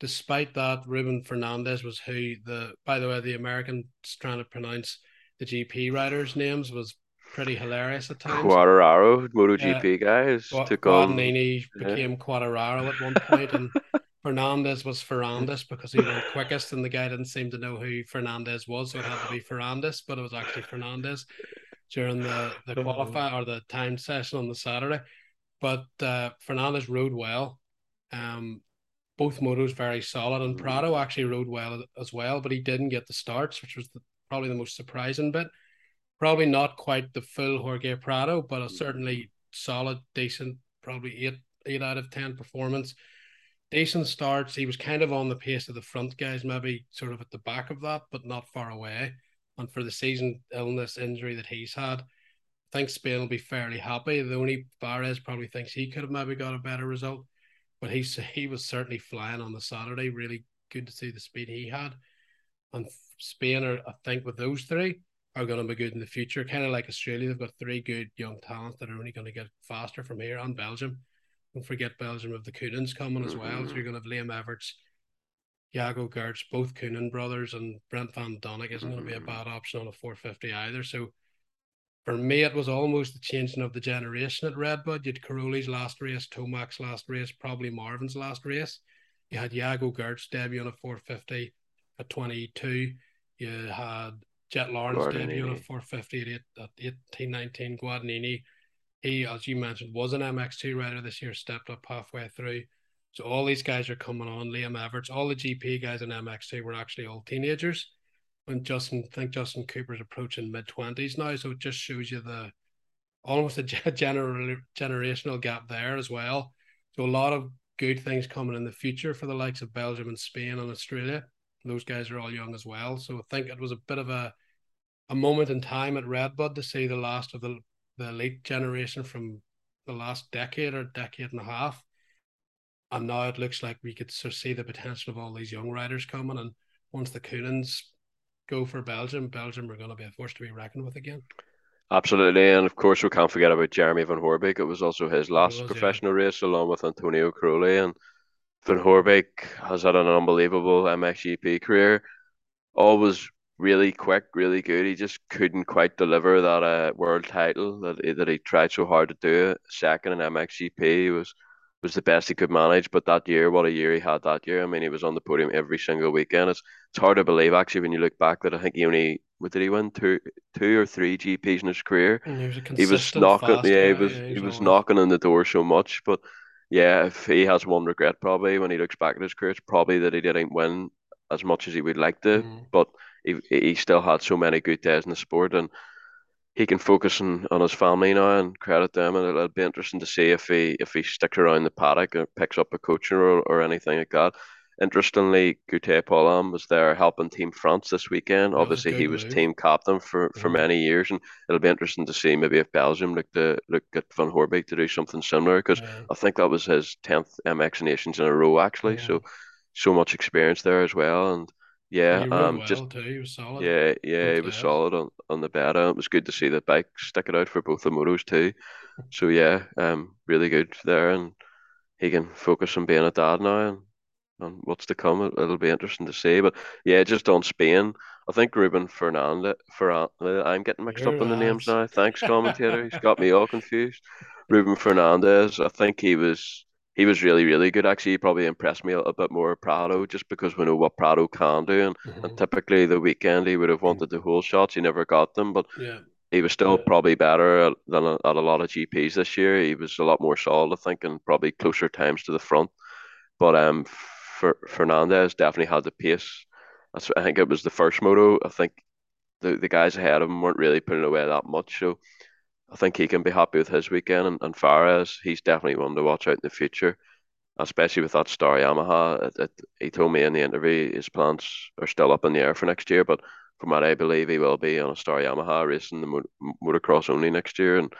Despite that, Ruben Fernandez was who the, by the way, the Americans trying to pronounce the G P riders' names was pretty hilarious at times. Quadraro, MotoGP uh, guys. Gu- took Guadagnini on. became yeah. Quadraro at one point, and Fernandez was Ferrandis because he went quickest, and the guy didn't seem to know who Fernandez was, so it had to be Ferrandis, but it was actually Fernandez during the, the qualify or the time session on the Saturday. But uh, Fernandez rode well. Um, both motos very solid, and Prado actually rode well as well, but he didn't get the starts, which was the, probably the most surprising bit. Probably not quite the full Jorge Prado, but a certainly solid, decent, probably eight eight out of ten performance. Decent starts. He was kind of on the pace of the front guys, maybe sort of at the back of that, but not far away. And for the season illness injury that he's had, I think Spain will be fairly happy. The only Fares probably thinks he could have maybe got a better result, but he he was certainly flying on the Saturday. Really good to see the speed he had. And Spain are, I think, with those three, are going to be good in the future. Kind of like Australia, they've got three good young talents that are only going to get faster from here. And Belgium, don't forget Belgium of the Koenens coming as well. So you're going to have Liam Everts, Iago Gertz, both Koenen brothers, and Brent Van Donnick isn't going to be a bad option on a four fifty either. So for me, it was almost the changing of the generation at Red Bud. You had Caroli's last race, Tomac's last race, probably Marvin's last race. You had Iago Gertz debut on a four fifty at twenty-two. You had Jet Lawrence debut on a four fifty at, at eighteen nineteen. Guadagnini, he, as you mentioned, was an M X two rider this year, stepped up halfway through. So all these guys are coming on. Liam Everts, all the G P guys in M X two were actually all teenagers. And Justin, I think Justin Cooper's approaching mid-twenties now, so it just shows you the almost a gener- generational gap there as well. So a lot of good things coming in the future for the likes of Belgium and Spain and Australia. Those guys are all young as well. So I think it was a bit of a a moment in time at Red Bud to see the last of the, the elite generation from the last decade or decade and a half. And now it looks like we could sort of see the potential of all these young riders coming. And once the Koenens go for Belgium, Belgium are going to be a force to be reckoned with again. Absolutely. And of course, we can't forget about Jeremy Van Horebeek. It was also his last was, professional yeah. race along with Antonio Cairoli, and Van Horebeek has had an unbelievable M X G P career. Always really quick, really good. He just couldn't quite deliver that uh, world title that he, that he tried so hard to do. Second in M X G P was was the best he could manage. But that year, what a year he had that year. I mean, he was on the podium every single weekend. It's it's hard to believe, actually, when you look back that I think he only, what did he win? Two two or three G Ps in his career. And he was, a he was knocking, yeah, he was, yeah, he was knocking on the door so much, but yeah, if he has one regret probably when he looks back at his career, it's probably that he didn't win as much as he would like to, mm. but he he still had so many good days in the sport, and he can focus on, on his family now and credit them, and it'll be interesting to see if he if he sticks around the paddock and picks up a coaching role or anything like that. Interestingly, Gautier Paulin was there helping Team France this weekend. That Obviously, was good, he was right? team captain for, for yeah. many years, and it'll be interesting to see maybe if Belgium look to look at Van Horebeek to do something similar, because yeah. I think that was his tenth M X Nations in a row, actually. Yeah. So, so much experience there as well, and yeah, yeah um, well just too. He was solid. Yeah, yeah, he was bad. solid on, on the Beta. It was good to see the bike stick it out for both the motos too. So yeah, um, really good there, and he can focus on being a dad now and. And what's to come, it'll be interesting to see. But yeah, just on Spain, I think Ruben Fernandez, Ferrandis, I'm getting mixed You're up in the names now. Thanks, commentator. He's got me all confused. Ruben Fernandez, I think he was he was really, really good. Actually, he probably impressed me a, a bit more Prado, just because we know what Prado can do. And, mm-hmm. and typically the weekend he would have wanted the whole shots. He never got them, but yeah. he was still yeah. probably better than a, at a lot of G Ps this year. He was a lot more solid, I think, and probably closer times to the front. But um. Fernandez definitely had the pace. That's, I think it was the first moto. I think the, the guys ahead of him weren't really putting away that much. So I think he can be happy with his weekend. And, and Fares, he's definitely one to watch out in the future. especially with that Star Yamaha. It, it, he told me in the interview his plans are still up in the air for next year, but from what I believe, he will be on a Star Yamaha racing the mot- motocross only next year. And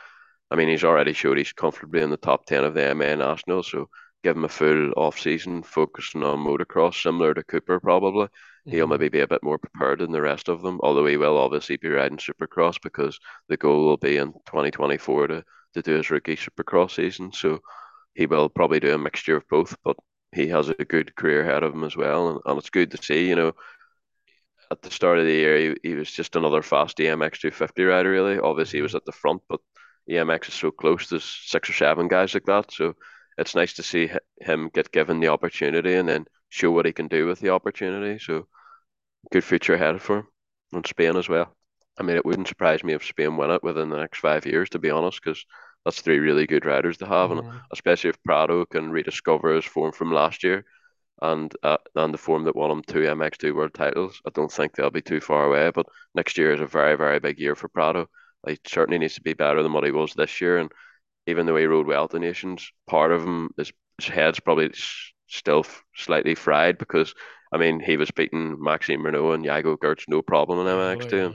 I mean, he's already showed he's comfortably in the top ten of the M A National, so give him a full off-season focusing on motocross, similar to Cooper probably. Mm-hmm. He'll maybe be a bit more prepared than the rest of them, although he will obviously be riding Supercross because the goal will be in twenty twenty-four to, to do his rookie Supercross season. So he will probably do a mixture of both, but he has a good career ahead of him as well. And, and it's good to see, you know, at the start of the year, he, he was just another fast E M X two fifty rider, really. Obviously, he was at the front, but E M X is so close. There's six or seven guys like that. So it's nice to see him get given the opportunity and then show what he can do with the opportunity. So good future ahead for him in Spain as well. I mean, it wouldn't surprise me if Spain win it within the next five years, to be honest, because that's three really good riders to have. Mm-hmm. And especially if Prado can rediscover his form from last year and uh, and the form that won him two M X two world titles, I don't think they'll be too far away. But next year is a very, very big year for Prado. He certainly needs to be better than what he was this year. And even though he rode well at the Nations, part of him, his, his head's probably still f- slightly fried because, I mean, he was beating Maxime Renaux and Iago Gertz no problem in M X two. Oh, yeah. and,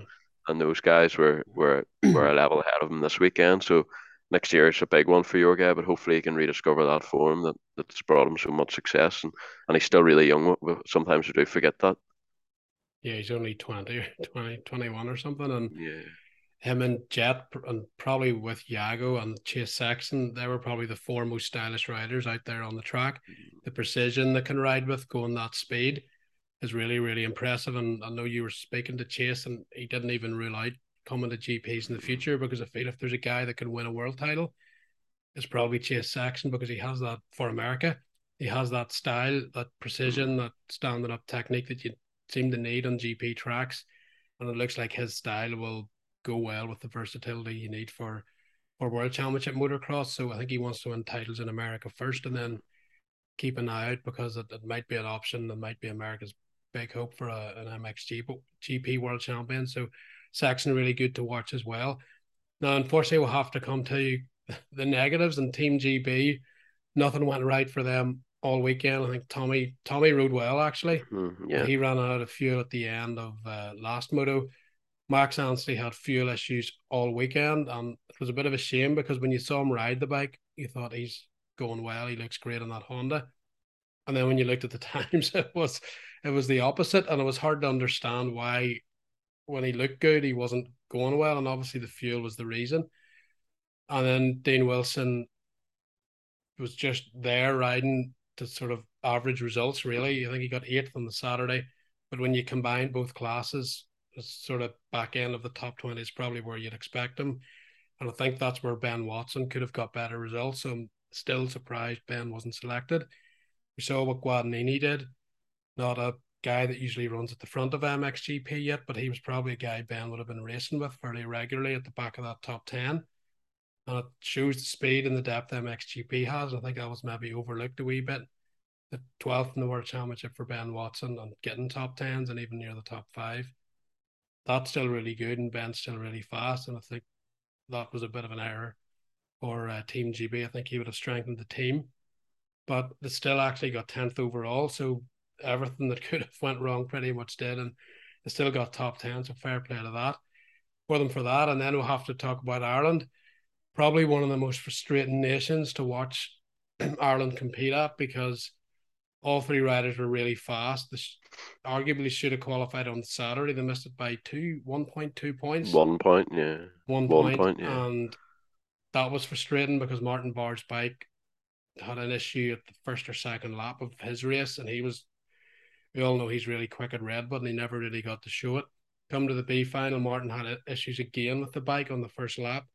and those guys were, were, were a level ahead of him this weekend. So next year it's a big one for your guy, but hopefully he can rediscover that form that, that's brought him so much success. And, and he's still really young. Sometimes we do forget that. Yeah, he's only twenty, twenty, twenty-one or something. And yeah. Him and Jet, and probably with Iago and Chase Sexton, they were probably the four most stylish riders out there on the track. The precision they can ride with going that speed is really, really impressive. And I know you were speaking to Chase, and he didn't even rule out coming to G Ps in the future, because I feel if there's a guy that can win a world title, it's probably Chase Sexton, because he has that for America. He has that style, that precision, that standing up technique that you seem to need on G P tracks. And it looks like his style will go well with the versatility you need for for World Championship motocross. So I think he wants to win titles in America first, and then keep an eye out, because it, it might be an option. That might be America's big hope for a, an M X G P World Champion. So Saxon really good to watch as well. Now, unfortunately, we'll have to come to you the negatives. And Team G B, nothing went right for them all weekend. I think Tommy Tommy rode well, actually. Mm, yeah. He ran out of fuel at the end of uh, last moto. Max Anstey had fuel issues all weekend, and it was a bit of a shame, because when you saw him ride the bike, you thought he's going well, he looks great on that Honda. And then when you looked at the times, it was it was the opposite, and it was hard to understand why when he looked good, he wasn't going well, and obviously the fuel was the reason. And then Dean Wilson was just there riding to sort of average results, really. I think he got eighth on the Saturday, but when you combine both classes, sort of back end of the top twenty is probably where you'd expect him. And I think that's where Ben Watson could have got better results. So I'm still surprised Ben wasn't selected. We saw what Guadagnini did. Not a guy that usually runs at the front of M X G P yet, but he was probably a guy Ben would have been racing with fairly regularly at the back of that top ten. And it shows the speed and the depth M X G P has. I think that was maybe overlooked a wee bit. The twelfth in the World Championship for Ben Watson, and getting top tens and even near the top five. That's still really good, and Ben's still really fast, and I think that was a bit of an error for uh, Team G B. I think he would have strengthened the team, but they still actually got tenth overall, so everything that could have went wrong pretty much did, and they still got top ten, so fair play to that for them for that. And then we'll have to talk about Ireland, probably one of the most frustrating nations to watch Ireland compete at, because all three riders were really fast. They sh- arguably should have qualified on Saturday. They missed it by two, one point two points. One point, yeah. One, one point, point, yeah. And that was frustrating, because Martin Barr's bike had an issue at the first or second lap of his race, and he was, we all know he's really quick at Red Bud, and he never really got to show it. Come to the B final, Martin had issues again with the bike on the first lap.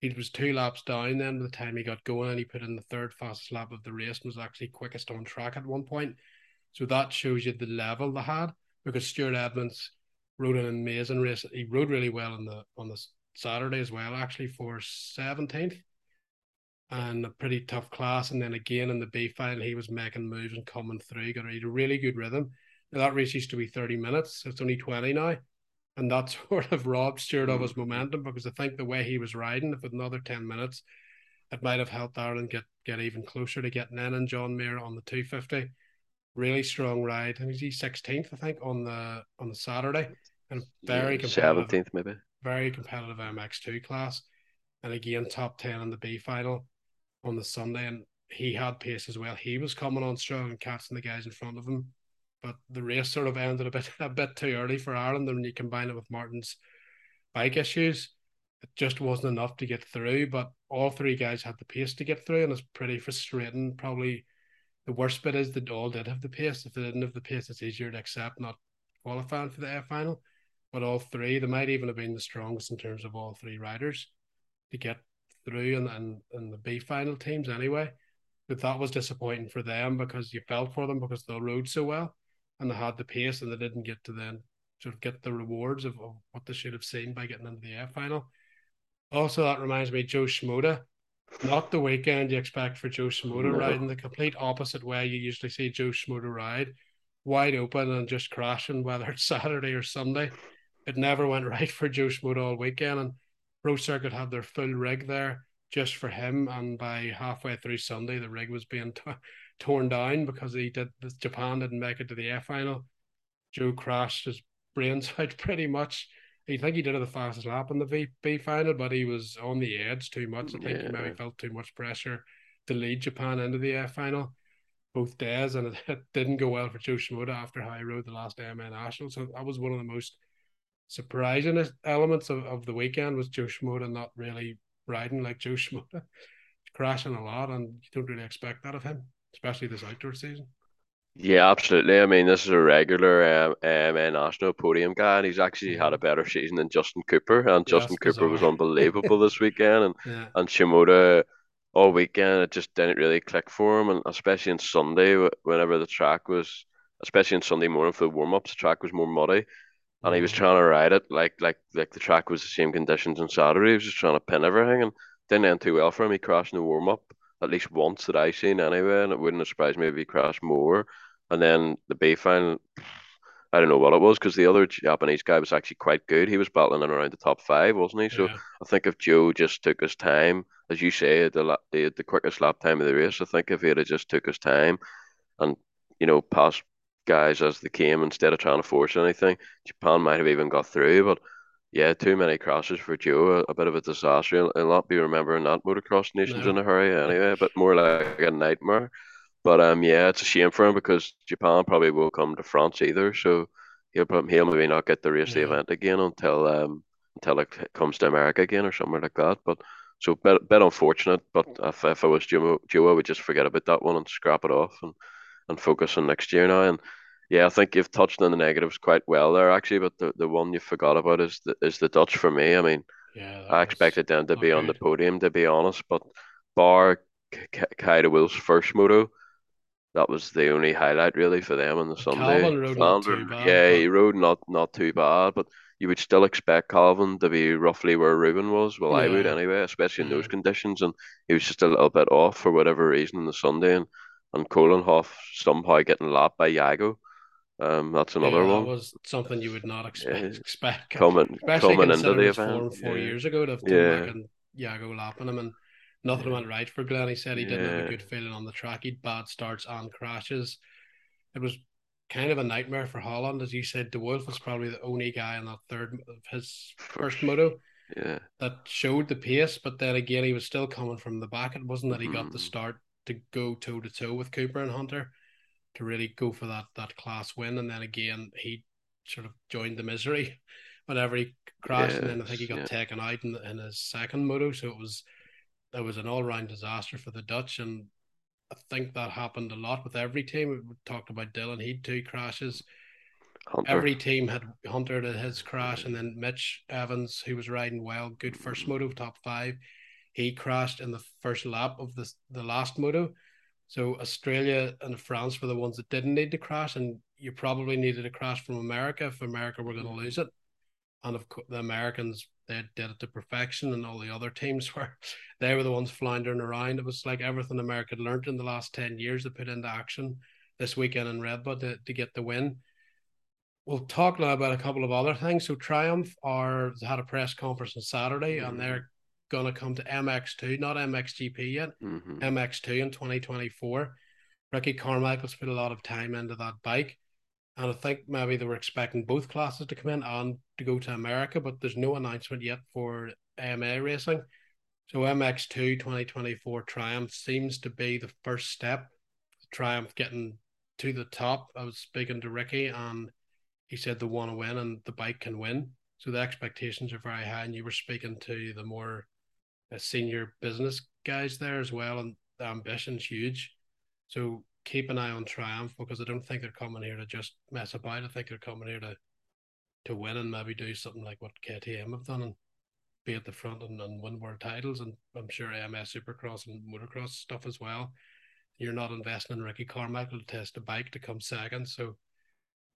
He was two laps down then by the time he got going, and he put in the third fastest lap of the race and was actually quickest on track at one point. So that shows you the level they had, because Stuart Edmonds rode an amazing race. He rode really well on the on the Saturday as well, actually, for seventeenth, and a pretty tough class. And then again in the B final, he was making moves and coming through. Got a really good rhythm. Now, that race used to be thirty minutes. So it's only twenty now. And that sort of robbed Stuart of his momentum, because I think the way he was riding, if with another ten minutes, it might have helped Ireland get get even closer to getting in. And John Mayer on the two fifty, really strong ride. I think he's sixteenth, I think, on the on the Saturday, and very yeah, competitive. seventeenth maybe. Very competitive M X two class, and again top ten in the B final on the Sunday. And he had pace as well. He was coming on strong and catching the guys in front of him, but the race sort of ended a bit a bit too early for Ireland. And when you combine it with Martin's bike issues, it just wasn't enough to get through. But all three guys had the pace to get through, and it's pretty frustrating. Probably the worst bit is that all did have the pace. If they didn't have the pace, it's easier to accept not qualifying for the air final. But all three, they might even have been the strongest in terms of all three riders to get through and and, and the B final teams anyway. But that was disappointing for them, because you felt for them because they rode so well and they had the pace, and they didn't get to then sort of get the rewards of, of what they should have seen by getting into the air final. Also, that reminds me, Jo Shimoda. Not the weekend you expect for Jo Shimoda no. riding the complete opposite way you usually see Jo Shimoda ride, wide open and just crashing, whether it's Saturday or Sunday. It never went right for Jo Shimoda all weekend, and Pro Circuit had their full rig there just for him, and by halfway through Sunday, the rig was being t- torn down because he did. Japan didn't make it to the F final. Joe crashed his brains out pretty much. I think he did it the fastest lap in the v- B final, but he was on the edge too much. I think yeah. he maybe felt too much pressure to lead Japan into the F final both days, and it, it didn't go well for Jo Shimoda after how he rode the last A M A National. So that was one of the most surprising elements of, of the weekend, was Jo Shimoda not really riding like Jo Shimoda, crashing a lot, and you don't really expect that of him, especially this outdoor season. Yeah, absolutely. I mean, this is a regular um, A M A National podium guy, and he's actually had a better season than Justin Cooper, and yeah, Justin Cooper bizarre. was unbelievable this weekend, and, yeah. and Shimoda all weekend, it just didn't really click for him, and especially on Sunday, whenever the track was, especially on Sunday morning for the warm-ups, the track was more muddy, and he was trying to ride it like like like the track was the same conditions on Saturday. He was just trying to pin everything, and didn't end too well for him. He crashed in the warm-up at least once that I've seen anyway, and it wouldn't have surprised me if he crashed more. And then the B final, I don't know what it was, because the other Japanese guy was actually quite good. He was battling in around the top five, wasn't he? So yeah. I think if Joe just took his time, as you say, the, the the quickest lap time of the race, I think if he had just took his time and, you know, passed guys as they came instead of trying to force anything, Japan might have even got through. But yeah, too many crashes for Joe, a, a bit of a disaster. I'll not be remembering that Motocross Nations no. in a hurry anyway, but more like a nightmare. But um, yeah, it's a shame for him, because Japan probably won't come to France either, so he'll he'll maybe not get the race yeah. the event again until um until it comes to America again or somewhere like that. But so a bit, bit unfortunate. But if, if I was Joe, Joe, I would just forget about that one and scrap it off and and focus on next year now. And yeah, I think you've touched on the negatives quite well there, actually, but the, the one you forgot about is the, is the Dutch for me. I mean, yeah, I expected them to be good on the podium, to be honest, but bar Kay de Wolf's first moto, that was the only highlight really for them on the but Sunday. Calvin rode not too bad, yeah, but... he rode not, not too bad, but you would still expect Calvin to be roughly where Ruben was. Well, yeah. I would anyway, especially in yeah. those conditions, and he was just a little bit off for whatever reason on the Sunday, and And Kolenhoff somehow getting lapped by Iago. Um, that's another yeah, one. That was something you would not expect. Yeah. expect coming coming into the event. Four, four yeah. years ago, to have yeah. and Iago lapping him, and nothing yeah. went right for Glenn. He said he didn't yeah. have a good feeling on the track. He'd bad starts and crashes. It was kind of a nightmare for Holland. As you said, De Wolf was probably the only guy in that third of his first, first moto yeah. that showed the pace, but then again, he was still coming from the back. It wasn't that he mm. got the start to go toe-to-toe with Cooper and Hunter to really go for that that class win. And then again, he sort of joined the misery whenever he crashed. Yes, and then I think he got yeah. taken out in, in his second moto. So it was it was an all-round disaster for the Dutch. And I think that happened a lot with every team. We talked about Dylan. He had two crashes. Hunter. Every team had Hunter to his crash. And then Mitch Evans, who was riding well, good first moto, top five. He crashed in the first lap of the, the last moto. So Australia and France were the ones that didn't need to crash, and you probably needed a crash from America if America were going to lose it. And of course, the Americans, they did it to perfection, and all the other teams were, they were the ones floundering around. It was like everything America learned in the last ten years they put into action this weekend in Red Bud to, to get the win. We'll talk now about a couple of other things. So Triumph are, had a press conference on Saturday, mm-hmm. and they're going to come to M X two, not M X G P yet, mm-hmm. M X two in twenty twenty-four. Ricky Carmichael's put a lot of time into that bike, and I think maybe they were expecting both classes to come in and to go to America, but there's no announcement yet for A M A racing. So M X two twenty twenty-four Triumph seems to be the first step, Triumph getting to the top. I was speaking to Ricky, and he said they want to win and the bike can win. So the expectations are very high, and you were speaking to the more uh, senior business guys there as well, and the ambition's huge. So keep an eye on Triumph, because I don't think they're coming here to just mess about. I think they're coming here to to win and maybe do something like what K T M have done and be at the front and, and win world titles, and I'm sure A M S Supercross and motocross stuff as well. You're not investing in Ricky Carmichael to test a bike to come second, so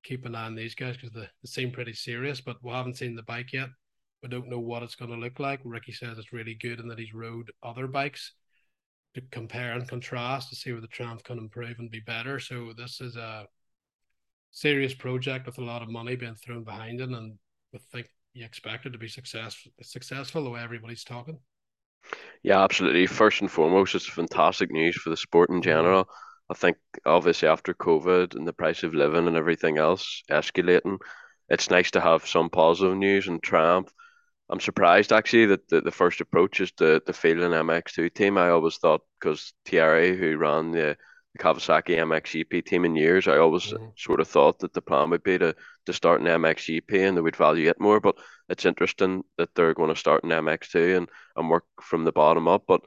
keep an eye on these guys, because they, they seem pretty serious, but we haven't seen the bike yet. We don't know what it's going to look like. Ricky says it's really good and that he's rode other bikes to compare and contrast to see where the Triumph can improve and be better. So this is a serious project with a lot of money being thrown behind it, and I think you expect it to be successful, successful the way everybody's talking. Yeah, absolutely. First and foremost, it's fantastic news for the sport in general. I think obviously after COVID and the price of living and everything else escalating, it's nice to have some positive news and Triumph. I'm surprised actually that the, the first approach is to, to field an M X two team. I always thought, because Thierry, who ran the, the Kawasaki M X G P team in years, I always mm-hmm. sort of thought that the plan would be to, to start an M X G P and they would value it more. But it's interesting that they're going to start an M X two and, and work from the bottom up. But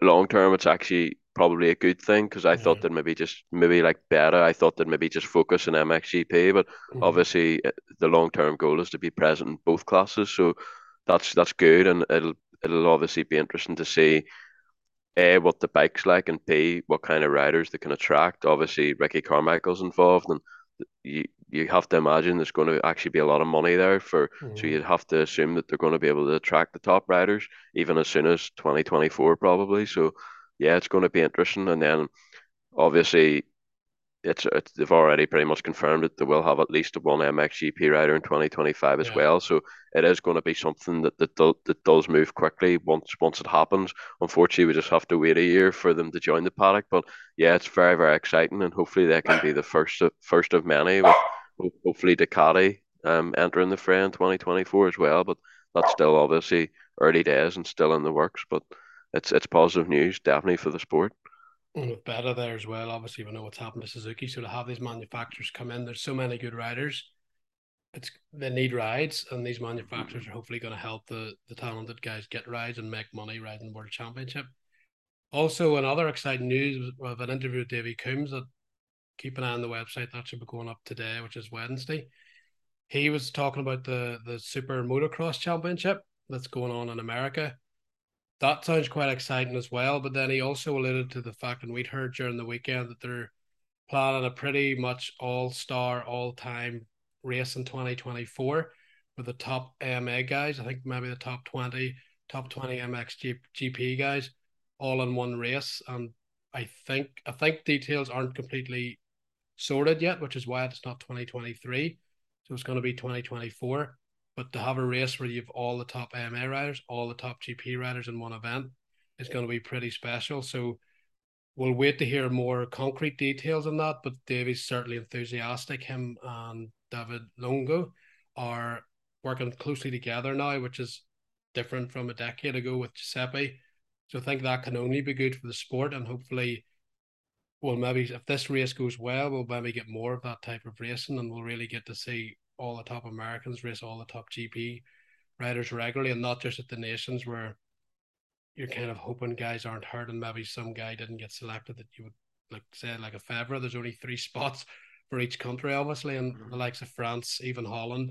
long term, it's actually probably a good thing, because I mm-hmm. thought that maybe just maybe like Beta, I thought that maybe just focus on M X G P. But mm-hmm. obviously, the long term goal is to be present in both classes. So That's that's good, and it'll it'll obviously be interesting to see A, what the bike's like, and B, what kind of riders they can attract. Obviously, Ricky Carmichael's involved, and you you have to imagine there's going to actually be a lot of money there for. Mm. So you'd have to assume that they're going to be able to attract the top riders even as soon as twenty twenty-four probably. So yeah, it's going to be interesting, and then obviously it's, it's they've already pretty much confirmed that they will have at least one M X G P rider in twenty twenty-five as yeah. well. So it is going to be something that that, do, that does move quickly once once it happens. Unfortunately, we just have to wait a year for them to join the paddock. But yeah, it's very very exciting, and hopefully that can be the first of, first of many. With hopefully Ducati um entering the fray in twenty twenty-four as well. But that's still obviously early days and still in the works. But it's it's positive news definitely for the sport. And with Beta there as well, obviously we know what's happened to Suzuki, so to have these manufacturers come in, there's so many good riders, it's they need rides, and these manufacturers are hopefully going to help the, the talented guys get rides and make money riding World Championship. Also, another exciting news, we have an interview with Davy Coombs that keep an eye on the website, that should be going up today, which is Wednesday. He was talking about the, the Super Motocross Championship that's going on in America. That sounds quite exciting as well, but then he also alluded to the fact, and we'd heard during the weekend, that they're planning a pretty much all-star, all-time race in twenty twenty-four with the top A M A guys, I think maybe the top twenty, top twenty M X G P guys, all in one race. And I think, I think details aren't completely sorted yet, which is why it's not twenty twenty-three, so it's going to be twenty twenty-four. But to have a race where you have all the top A M A riders, all the top G P riders in one event is going to be pretty special. So we'll wait to hear more concrete details on that. But Davey's certainly enthusiastic. Him and David Longo are working closely together now, which is different from a decade ago with Giuseppe. So I think that can only be good for the sport. And hopefully, well, maybe if this race goes well, we'll maybe get more of that type of racing, and we'll really get to see all the top Americans race all the top G P riders regularly, and not just at the nations where you're kind of hoping guys aren't hurt and maybe some guy didn't get selected that you would like say like a Febvre. There's only three spots for each country, obviously, and mm-hmm. the likes of France, even Holland,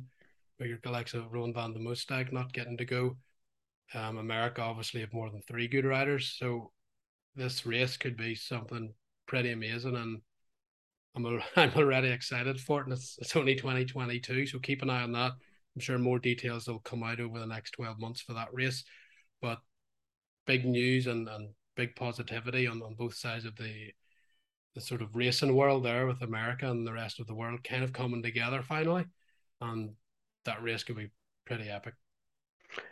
where you're the likes of Rowan van de Mustang not getting to go. Um, America obviously have more than three good riders, so this race could be something pretty amazing, and I'm already excited for it, and it's, it's only twenty twenty-two, so keep an eye on that. I'm sure more details will come out over the next twelve months for that race, but big news and, and big positivity on, on both sides of the the sort of racing world there, with America and the rest of the world kind of coming together finally, and that race could be pretty epic.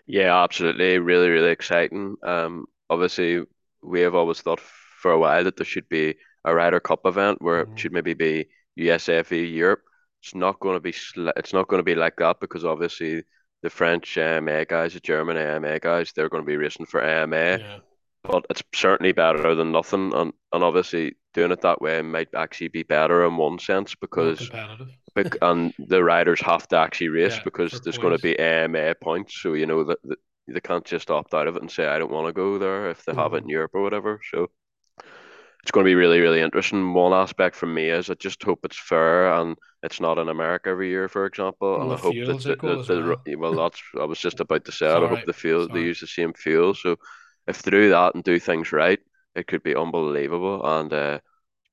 Yeah, absolutely. Really, really exciting. Um, obviously, we have always thought for a while that there should be a Ryder Cup event where mm-hmm. it should maybe be U S F E Europe. It's not going to be. It's not going to be like that because obviously the French A M A guys, the German A M A guys, they're going to be racing for A M A. Yeah. But it's certainly better than nothing, and and obviously doing it that way might actually be better in one sense because bec- and the riders have to actually race yeah, because there's points. Going to be A M A points, so you know that the, they can't just opt out of it and say I don't want to go there if they mm. have it in Europe or whatever. So it's going to be really, really interesting. One aspect for me is I just hope it's fair and it's not in America every year, for example. And, and I hope that the, the, the, the well. well, that's I was just about to say. It's I hope right. the fuel they use the same fuel, so. If they do that and do things right, it could be unbelievable and uh,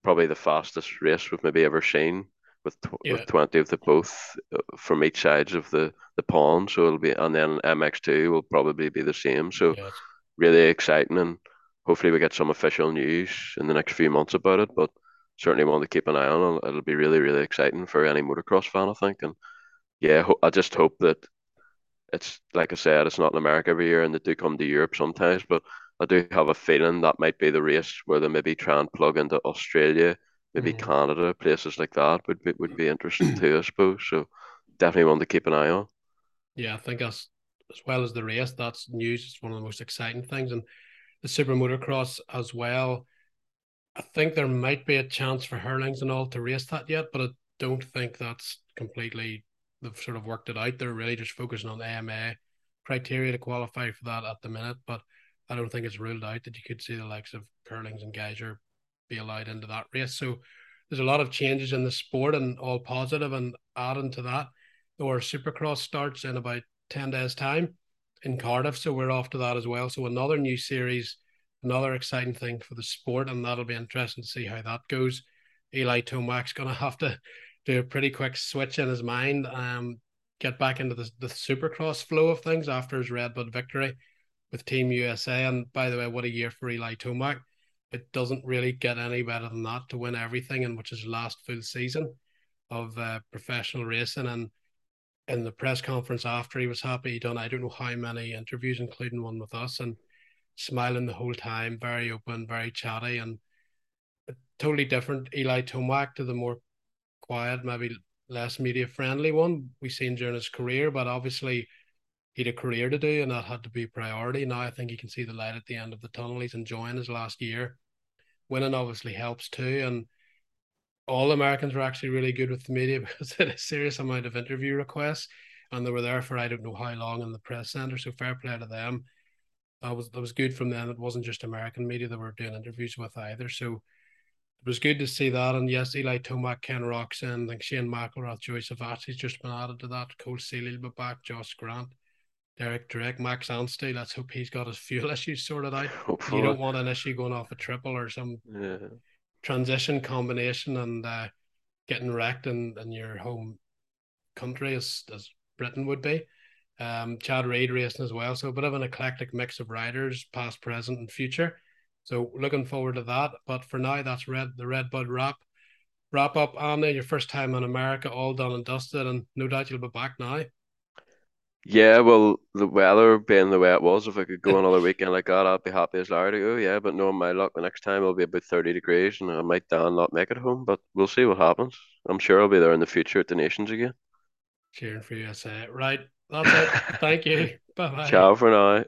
probably the fastest race we've maybe ever seen with tw- yeah. with twenty of the both from each sides of the, the pond. So it'll be, and then M X two will probably be the same. So yeah. really exciting, and hopefully we get some official news in the next few months about it. But certainly want to keep an eye on it. It'll be really, really exciting for any motocross fan, I think. And yeah, ho- I just hope that. It's like I said, it's not in America every year, and they do come to Europe sometimes. But I do have a feeling that might be the race where they maybe try and plug into Australia, maybe mm-hmm. Canada, places like that would be would be interesting too, I suppose. So definitely one to keep an eye on. Yeah, I think as as well as the race, that's news. It's one of the most exciting things, and the Super Motocross as well. I think there might be a chance for Herlings and all to race that yet, but I don't think that's completely. They've sort of worked it out. They're really just focusing on the A M A criteria to qualify for that at the minute, but I don't think it's ruled out that you could see the likes of Herlings and Gajser be allowed into that race. So there's a lot of changes in the sport and all positive, and adding to that, our Supercross starts in about ten days time in Cardiff. So we're off to that as well. So another new series, another exciting thing for the sport, and that'll be interesting to see how that goes. Eli Tomac's going to have to do a pretty quick switch in his mind, um, get back into the, the Supercross flow of things after his Red Bud victory with Team U S A. And by the way, what a year for Eli Tomac. It doesn't really get any better than that to win everything, and which is last full season of uh, professional racing. And in the press conference after, he was happy. He'd done, I don't know how many interviews, including one with us, and smiling the whole time, very open, very chatty, and totally different Eli Tomac to the more quiet, maybe less media friendly one we've seen during his career. But obviously he had a career to do, and that had to be priority. Now I think he can see the light at the end of the tunnel. He's enjoying his last year. Winning obviously helps too, and all Americans were actually really good with the media because they had a serious amount of interview requests, and they were there for I don't know how long in the press center, so fair play to them. That was, that was good from them. It wasn't just American media they were doing interviews with either, so it was good to see that. And yes, Eli Tomac, Ken Roxon, I think Shane McElrath, Joey Savazzi's just been added to that. Cole Seeley will be back, Josh Grant, Derek Drake, Max Anstey. Let's hope he's got his fuel issues sorted out. Hopefully. You don't want an issue going off a triple or some yeah. transition combination and uh, getting wrecked in, in your home country as, as Britain would be. Um, Chad Reed racing as well. So a bit of an eclectic mix of riders, past, present and future. So looking forward to that. But for now, that's Red the Red Bud wrap. Wrap up, Anna, your first time in America, all done and dusted, and no doubt you'll be back now. Yeah, well, the weather being the way it was, if I could go another weekend like that, I'd be happy as Larry to go, yeah. But knowing my luck, the next time it'll be about thirty degrees, and I might down not make it home, but we'll see what happens. I'm sure I'll be there in the future at the Nations again. Cheering for U S A. Right, that's it. Thank you. Bye-bye. Ciao for now.